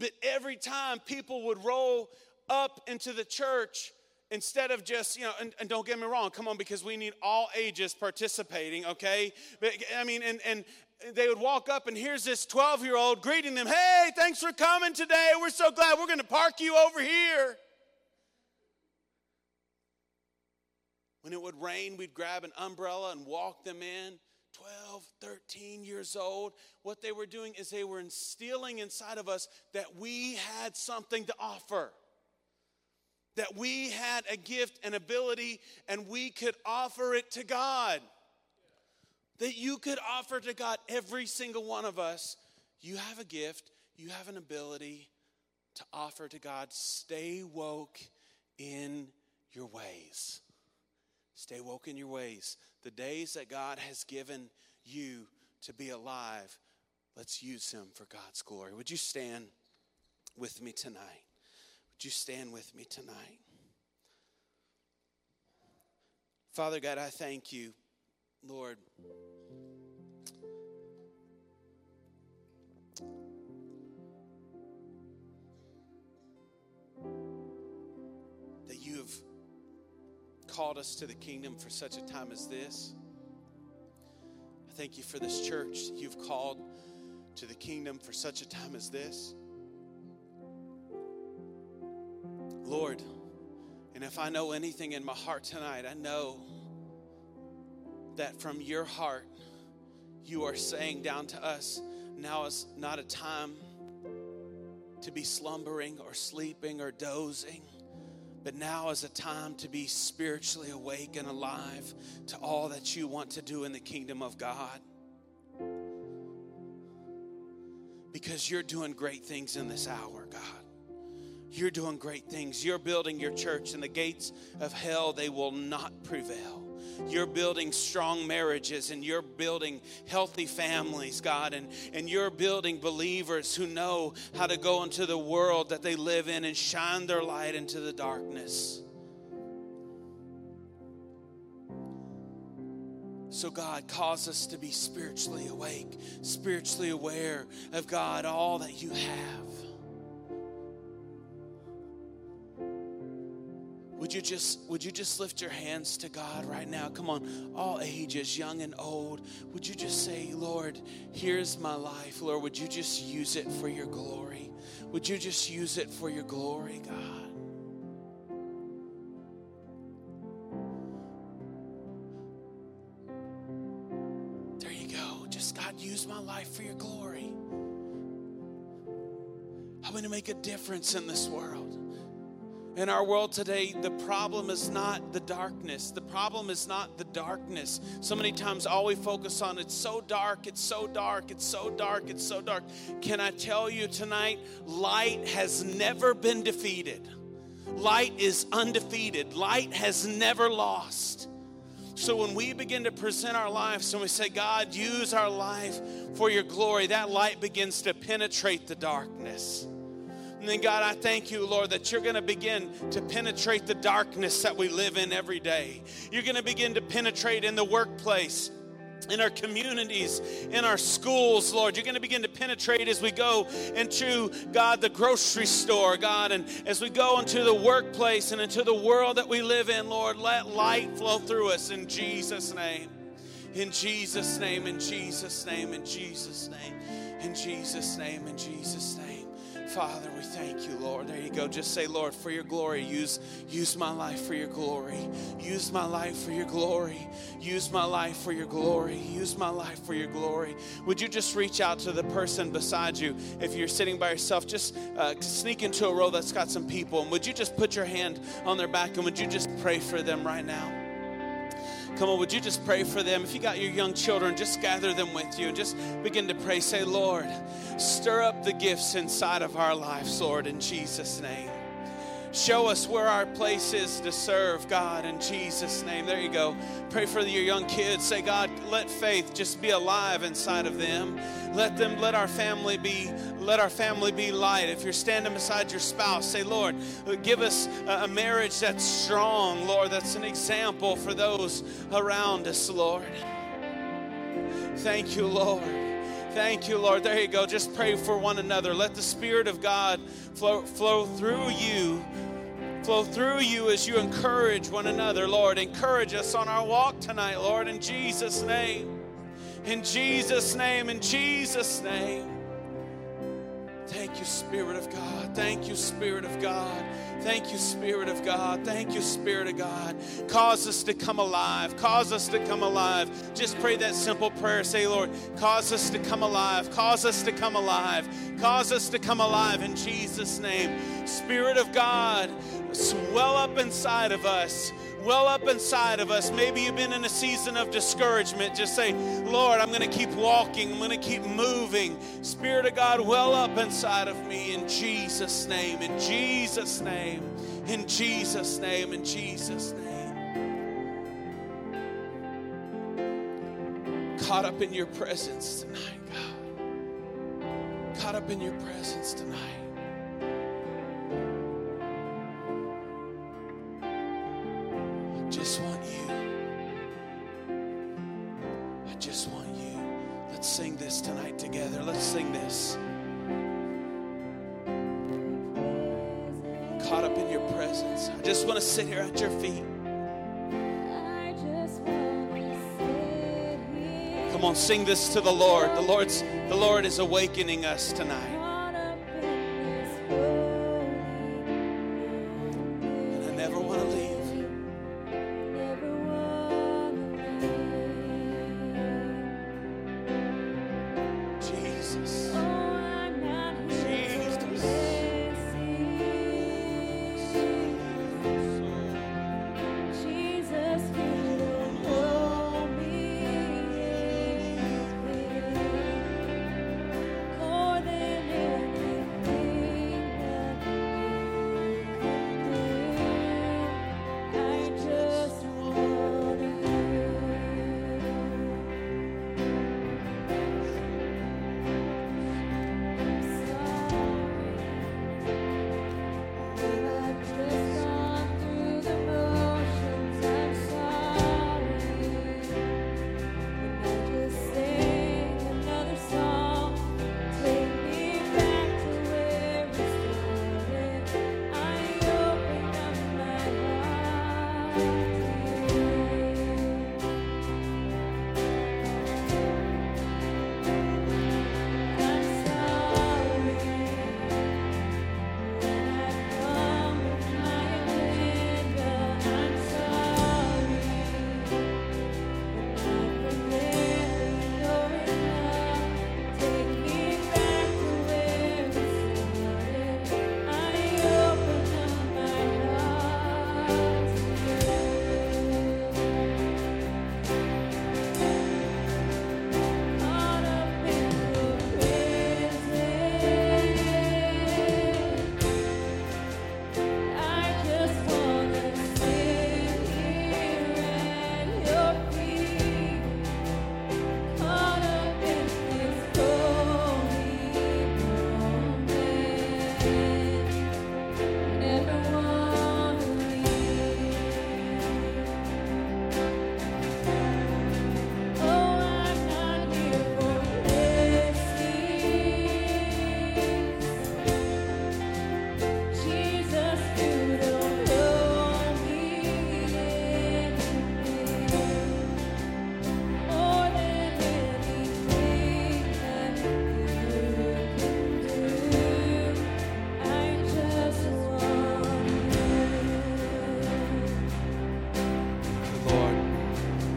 But every time people would roll up into the church, instead of just, and don't get me wrong, come on, because we need all ages participating, okay? But, I mean, and they would walk up, and here's this 12-year-old greeting them, hey, thanks for coming today. We're so glad. We're going to park you over here. When it would rain, we'd grab an umbrella and walk them in. 12, 13 years old, what they were doing is they were instilling inside of us that we had something to offer, that we had a gift and ability and we could offer it to God, that you could offer to God, every single one of us. You have a gift, you have an ability to offer to God. Stay woke in your ways. Stay woke in your ways. The days that God has given you to be alive, let's use them for God's glory. Would you stand with me tonight? Would you stand with me tonight? Father God, I thank you, Lord. That you have called us to the kingdom for such a time as this. I thank you for this church that you've called to the kingdom for such a time as this. Lord, and if I know anything in my heart tonight, I know that from your heart, you are saying down to us, now is not a time to be slumbering or sleeping or dozing. But now is a time to be spiritually awake and alive to all that you want to do in the kingdom of God. Because you're doing great things in this hour, God. You're doing great things. You're building your church, and the gates of hell, they will not prevail. You're building strong marriages, and you're building healthy families, God, and you're building believers who know how to go into the world that they live in and shine their light into the darkness. So God, cause us to be spiritually awake, spiritually aware of God, all that you have. Would you just lift your hands to God right now? Come on, all ages, young and old. Would you just say, Lord, here's my life. Lord, would you just use it for your glory? Would you just use it for your glory, God? this. God, use my life for your glory. I'm going to make a difference in this world. In our world today, the problem is not the darkness. The problem is not the darkness. So many times all we focus on, it's so dark, it's so dark, it's so dark, it's so dark. Can I tell you tonight, light has never been defeated. Light is undefeated. Light has never lost. So when we begin to present our lives and we say, God, use our life for your glory, that light begins to penetrate the darkness. And then, God, I thank you, Lord, that you're going to begin to penetrate the darkness that we live in every day. You're going to begin to penetrate in the workplace, in our communities, in our schools, Lord. You're going to begin to penetrate as we go into, God, the grocery store, God, and as we go into the workplace and into the world that we live in, Lord, let light flow through us in Jesus' name. In Jesus' name, in Jesus' name, in Jesus' name, in Jesus' name, in Jesus' name. Father, we thank you, Lord. There you go. Just say, Lord, for your glory, use my life for your glory. Use my life for your glory. Use my life for your glory. Use my life for your glory. Would you just reach out to the person beside you? If you're sitting by yourself, just sneak into a row that's got some people. And would you just put your hand on their back, and would you just pray for them right now? Come on, would you just pray for them? If you got your young children, just gather them with you and just begin to pray. Say, Lord, stir up the gifts inside of our lives, Lord, in Jesus' name. Show us where our place is to serve, God, in Jesus' name. There you go. Pray for your young kids. Say, God, let faith just be alive inside of them. Let our family be light. If you're standing beside your spouse, say, Lord, give us a marriage that's strong, Lord, that's an example for those around us, Lord. Thank you, Lord. Thank you, Lord. There you go. Just pray for one another. Let the Spirit of God flow through you as you encourage one another, Lord. Encourage us on our walk tonight, Lord, in Jesus' name. In Jesus' name, in Jesus' name. Thank you, Spirit of God. Thank you, Spirit of God. Thank you, Spirit of God. Thank you, Spirit of God. Cause us to come alive. Cause us to come alive. Just pray that simple prayer. Say, Lord, cause us to come alive. Cause us to come alive. Cause us to come alive in Jesus' name. Spirit of God, swell up inside of us. Well up inside of us. Maybe you've been in a season of discouragement. Just say, Lord, I'm going to keep walking. I'm going to keep moving. Spirit of God, well up inside of me in Jesus' name, in Jesus' name, in Jesus' name, in Jesus' name. Caught up in your presence tonight, God. Caught up in your presence tonight. I just want you. Let's sing this tonight together. Let's sing this. Caught up in your presence. I just want to sit here at your feet. Come on, sing this to the Lord. The Lord is awakening us tonight.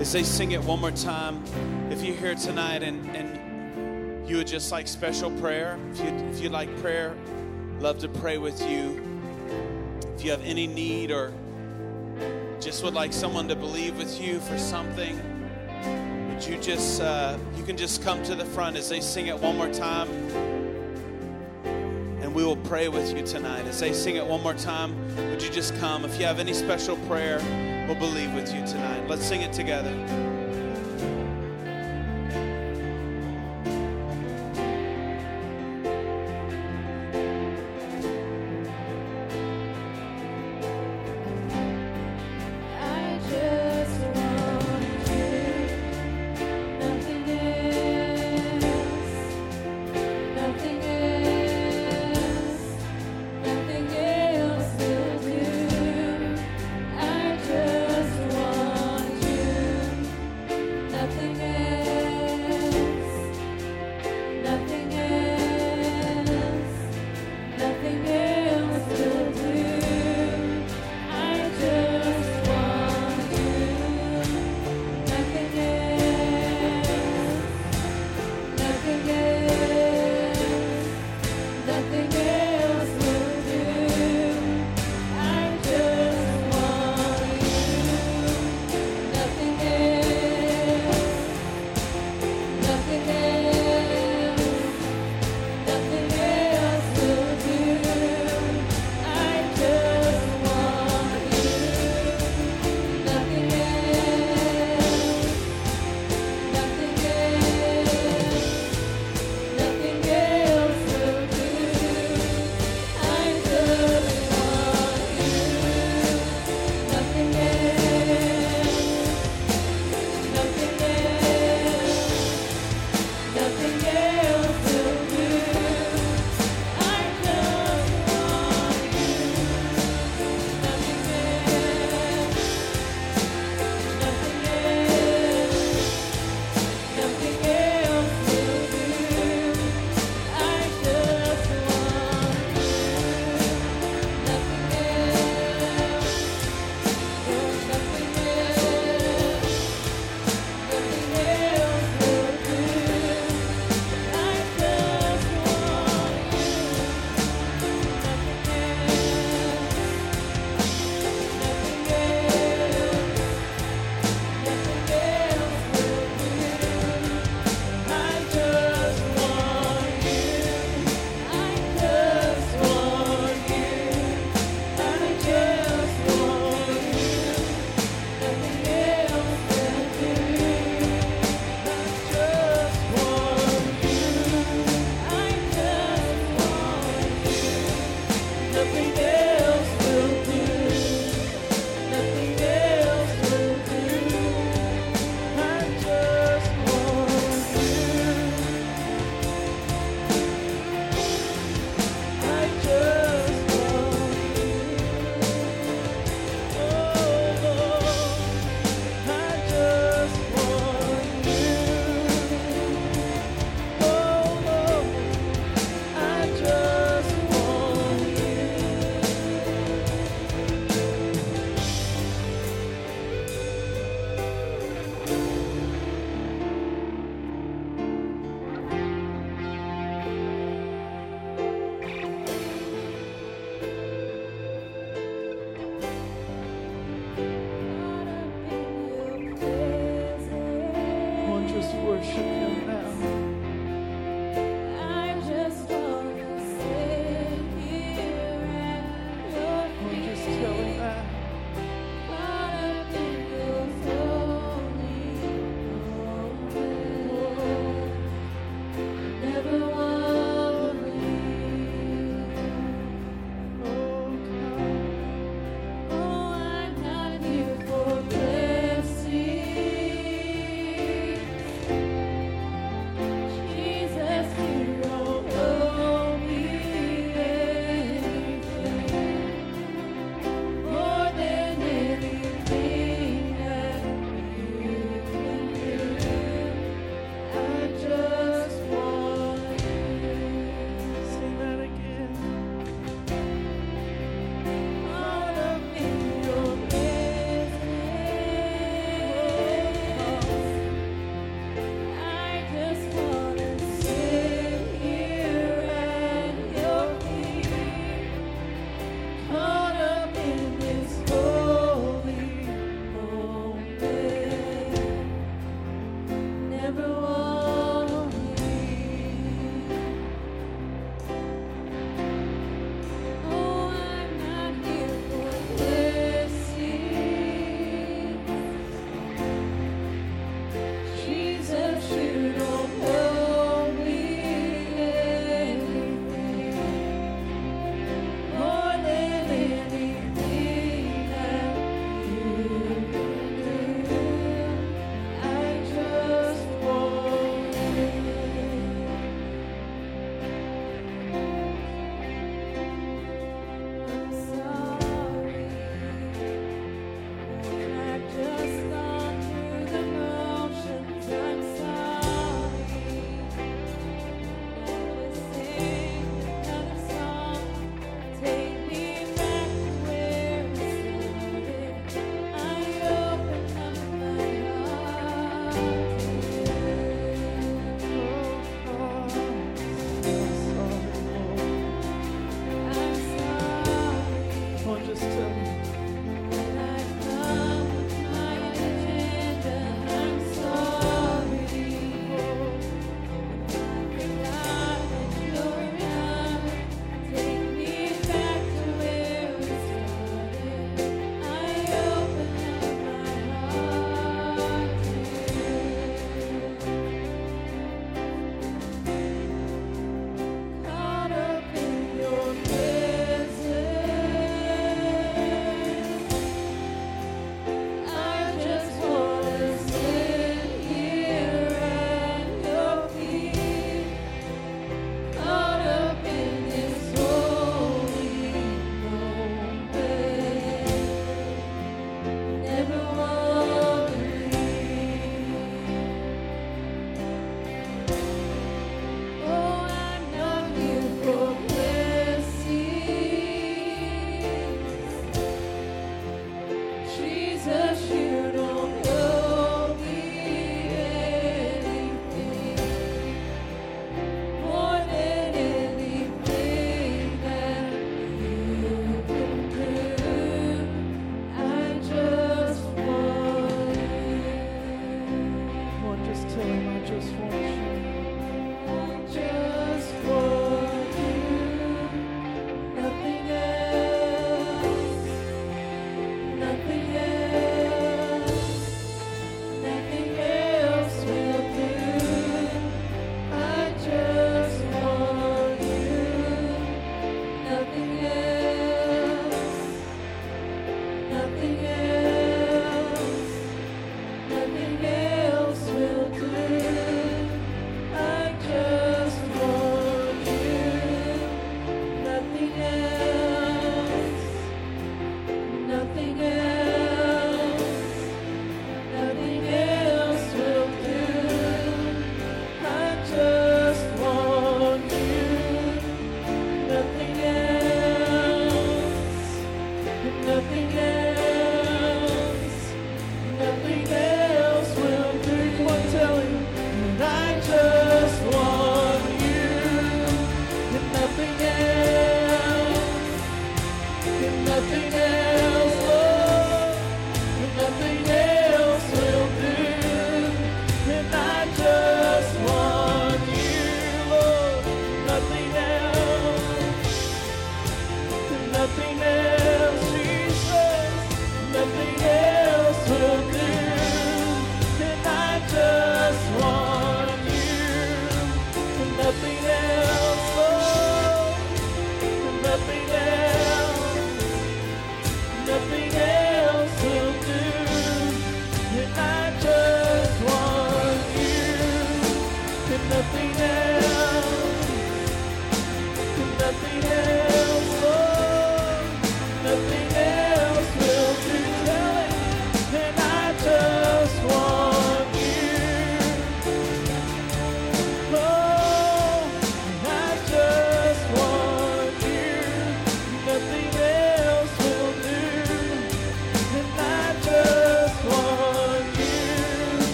as they sing it one more time, if you're here tonight and you would just like special prayer, if you'd like prayer, love to pray with you. If you have any need or just would like someone to believe with you for something, would you just, you can just come to the front as they sing it one more time. And we will pray with you tonight. As they sing it one more time, would you just come? If you have any special prayer, we'll believe with you tonight. Let's sing it together.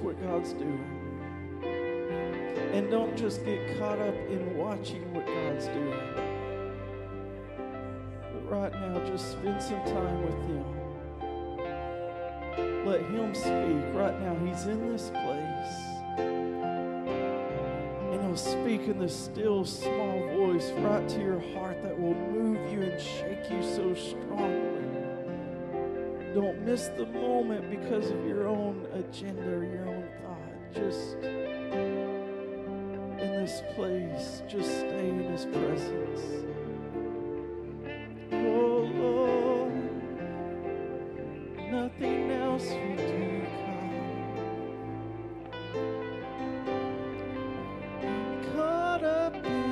What God's doing, and don't just get caught up in watching what God's doing, but right now just spend some time with Him. Let Him speak right now. He's in this place, and He'll speak in the still small voice right to your heart that will move you and shake you so strongly. Don't miss the moment because of your own agenda or your own thought. Just in this place, just stay in His presence. Oh Lord, nothing else will do, God. Caught up in Your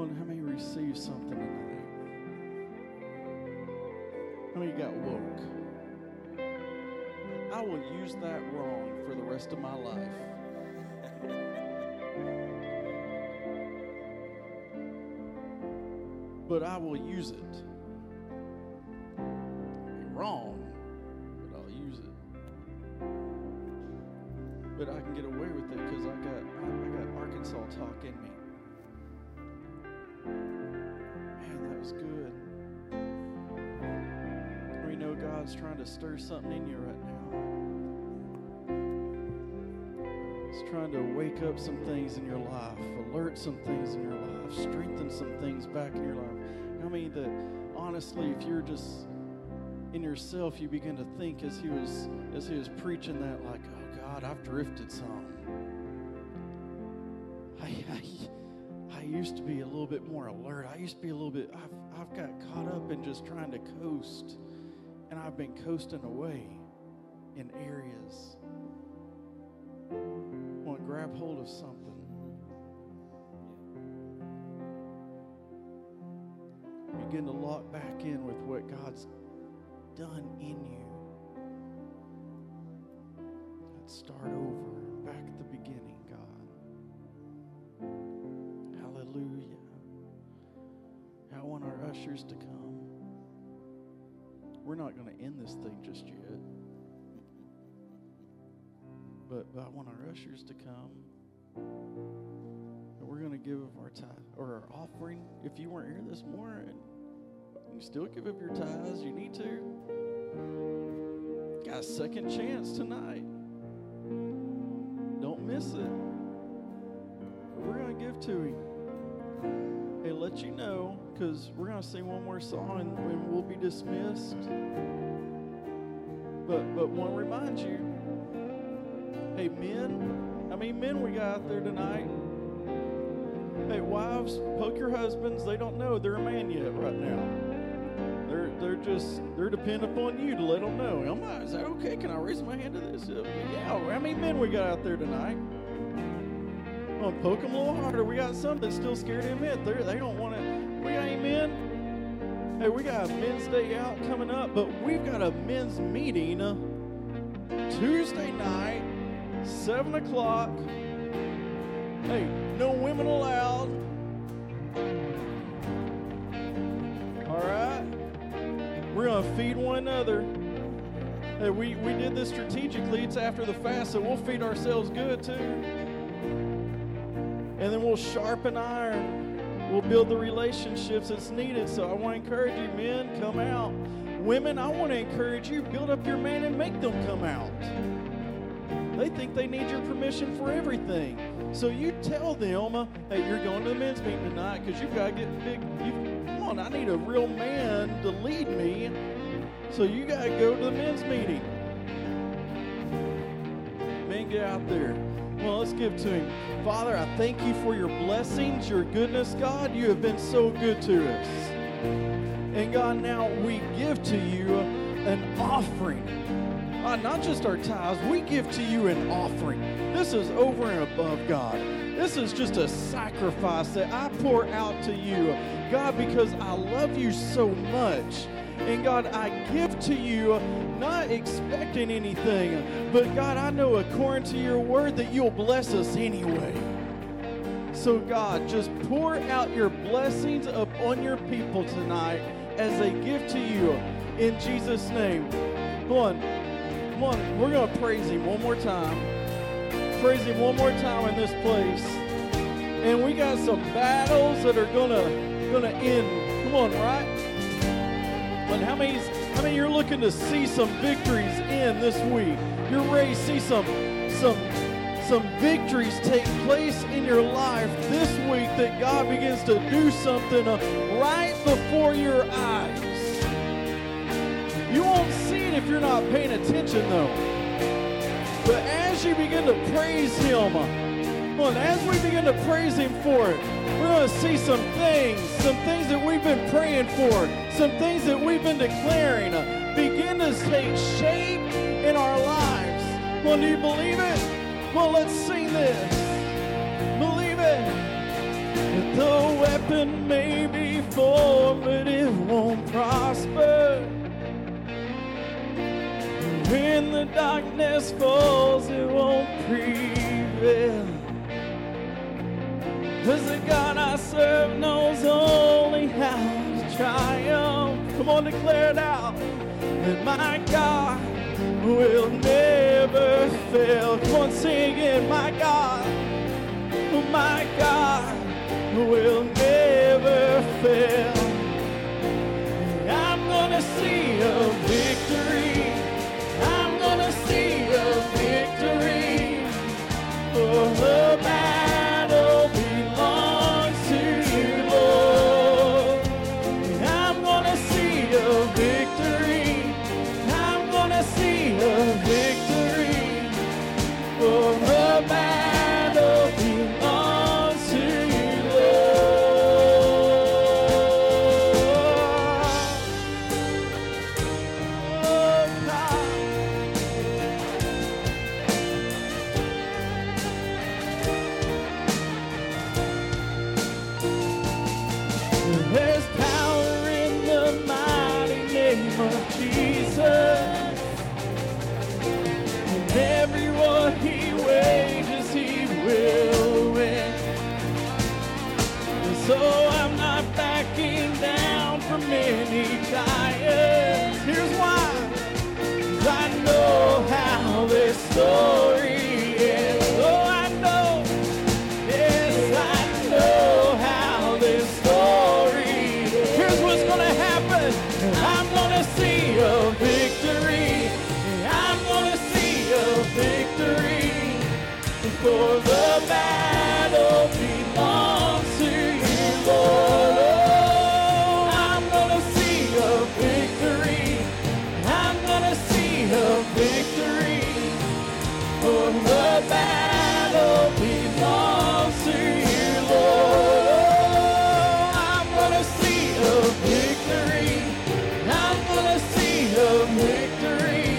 on, how many received something tonight? How many got woke? I will use that wrong for the rest of my life. But I will use it. Wrong, but I'll use it. But I can get away with it because I got Arkansas talk in me. Man, that was good. We know God's trying to stir something in you right now. He's trying to wake up some things in your life, alert some things in your life, strengthen some things back in your life. I mean, that honestly, if you're just in yourself, you begin to think as he was preaching that, like, oh God, I've drifted some. I used to be a little bit more alert. I used to be a little bit. I've got caught up in just trying to coast, and I've been coasting away in areas. I want to grab hold of something. Begin to lock back in with what God's done in you. Let's start over, back at the beginning, God. Hallelujah. I want our ushers to come. We're not going to end this thing just yet. But I want our ushers to come. And we're going to give our tithe or our offering. If you weren't here this morning, you still give up your tithes. You need to. Got a second chance tonight. Don't miss it. We're going to give to him. Hey, let you know, because we're going to sing one more song and we'll be dismissed. But want to remind you, hey, men, how many men we got out there tonight? Hey, wives, poke your husbands. They don't know they're a man yet right now. They're dependent upon you to let them know. Is that okay? Can I raise my hand to this? Yeah, how many men we got out there tonight? I'm going to poke them a little harder. We got some that's still scared to admit. They don't want to. We got any men? Hey, we got a men's day out coming up, but we've got a men's meeting Tuesday night, 7 o'clock. Hey, no women allowed. All right? We're going to feed one another. Hey, we did this strategically. It's after the fast, so we'll feed ourselves good, too. And then we'll sharpen iron. We'll build the relationships that's needed. So I want to encourage you, men, come out. Women, I want to encourage you, build up your man and make them come out. They think they need your permission for everything. So you tell them, hey, you're going to the men's meeting tonight because you've got to get big. I need a real man to lead me, so you got to go to the men's meeting. Men, get out there. Well, let's give to him. Father, I thank you for your blessings, your goodness, God. You have been so good to us. And God, now we give to you an offering. Not just our tithes, we give to you an offering. This is over and above, God. This is just a sacrifice that I pour out to you, God, because I love you so much. And God, I give to you, not expecting anything, but God, I know according to your word that you'll bless us anyway. So God, just pour out your blessings upon your people tonight as they give to you in Jesus' name. Come on, we're going to praise him one more time. Praise him one more time in this place. And we got some battles that are gonna end. Come on, right? But how many you're looking to see some victories in this week? You're ready to see some victories take place in your life this week, that God begins to do something right before your eyes. You won't see it if you're not paying attention, though. But as you begin to praise him, and as we begin to praise him for it, we're going to see some things that we've been praying for, some things that we've been declaring, begin to take shape in our lives. Well, do you believe it? Well, let's sing this. Believe it. weapon may be formed, but it won't prosper. When the darkness falls, it won't prevail. 'Cause the God I serve knows only how to triumph. Come on, declare it out. That my God will never fail. Come on, sing it. My God will never fail. I'm gonna see a victory. I'm gonna see a victory. For the battle belongs to you, Lord. I'm gonna see a victory. I'm gonna see a victory. For the battle belongs to you, Lord. Oh, God. There's power in the mighty name of Jesus. And every war he wages, he will win. And so I'm not backing down from any giants. Here's why. 'Cause I know how this story ends. Oh, I know. Yes, I know how this story ends. Here's what's gonna happen. I'm gonna see a victory. I'm gonna see a victory. For the battle belongs to you, Lord. Oh, I'm gonna see a victory. I'm gonna see a victory. For the battle belongs to you, Lord. I'm gonna see a victory. I'm gonna see a victory.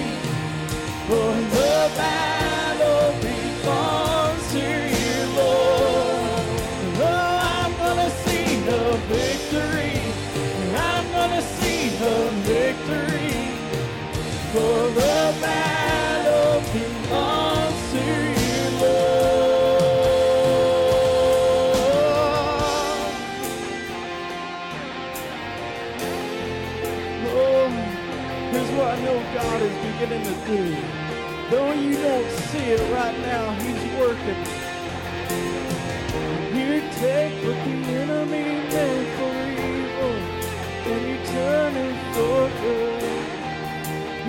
For the battle belongs to you, Lord. Oh, I'm gonna see a victory. I'm gonna see a victory. For the battle belongs to you, Lord. Lord, here's what I know God is beginning to do. Though you don't see it right now, he's working. You take what the enemy meant for evil, and you turn it for good.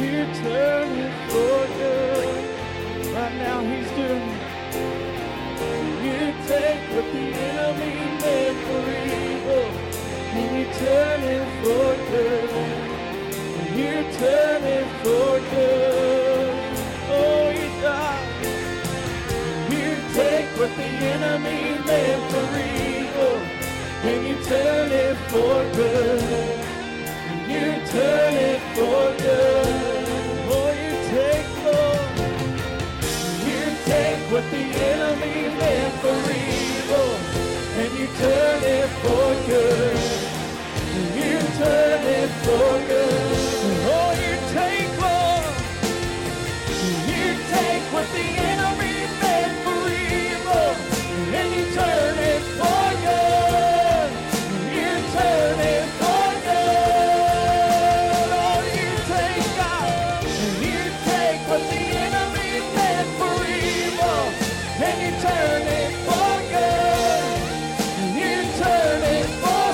You turn it for good. Right now he's doing it. You take what the enemy meant for evil, and you turn it for good. You turn it for good. Oh, you die. You take what the enemy meant for evil, and you turn it for good. You turn it for good. Oh, you take, Lord. You take what the enemy meant for evil, and you turn it for good. You turn it for good. Oh, you take, Lord. You take what the enemy meant for evil, and you turn it for good. You turn it for good. Oh, you take, God. You take what the enemy meant for evil, and you turn it for good. You turn it for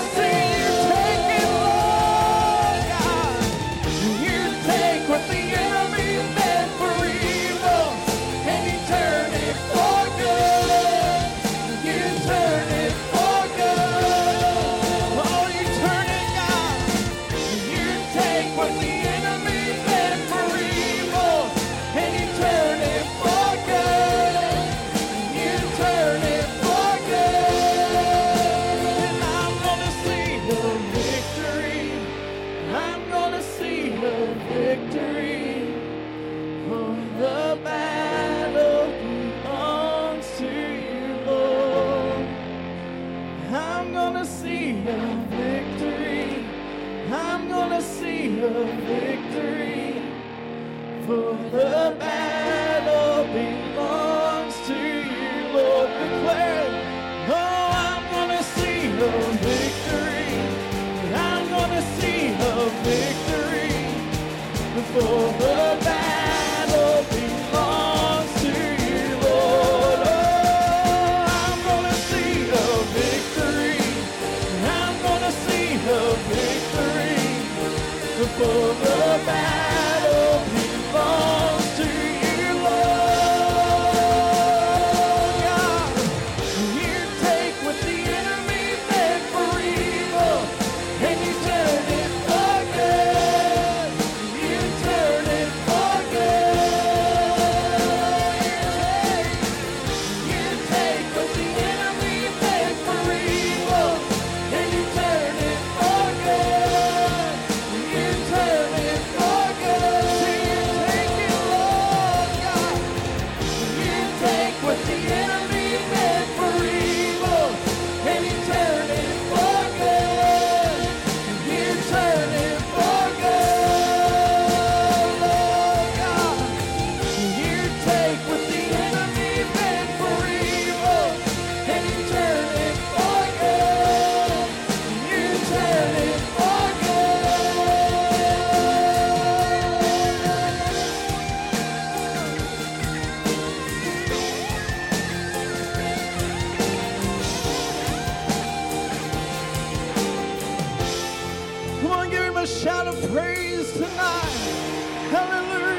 a shout of praise tonight. Hallelujah.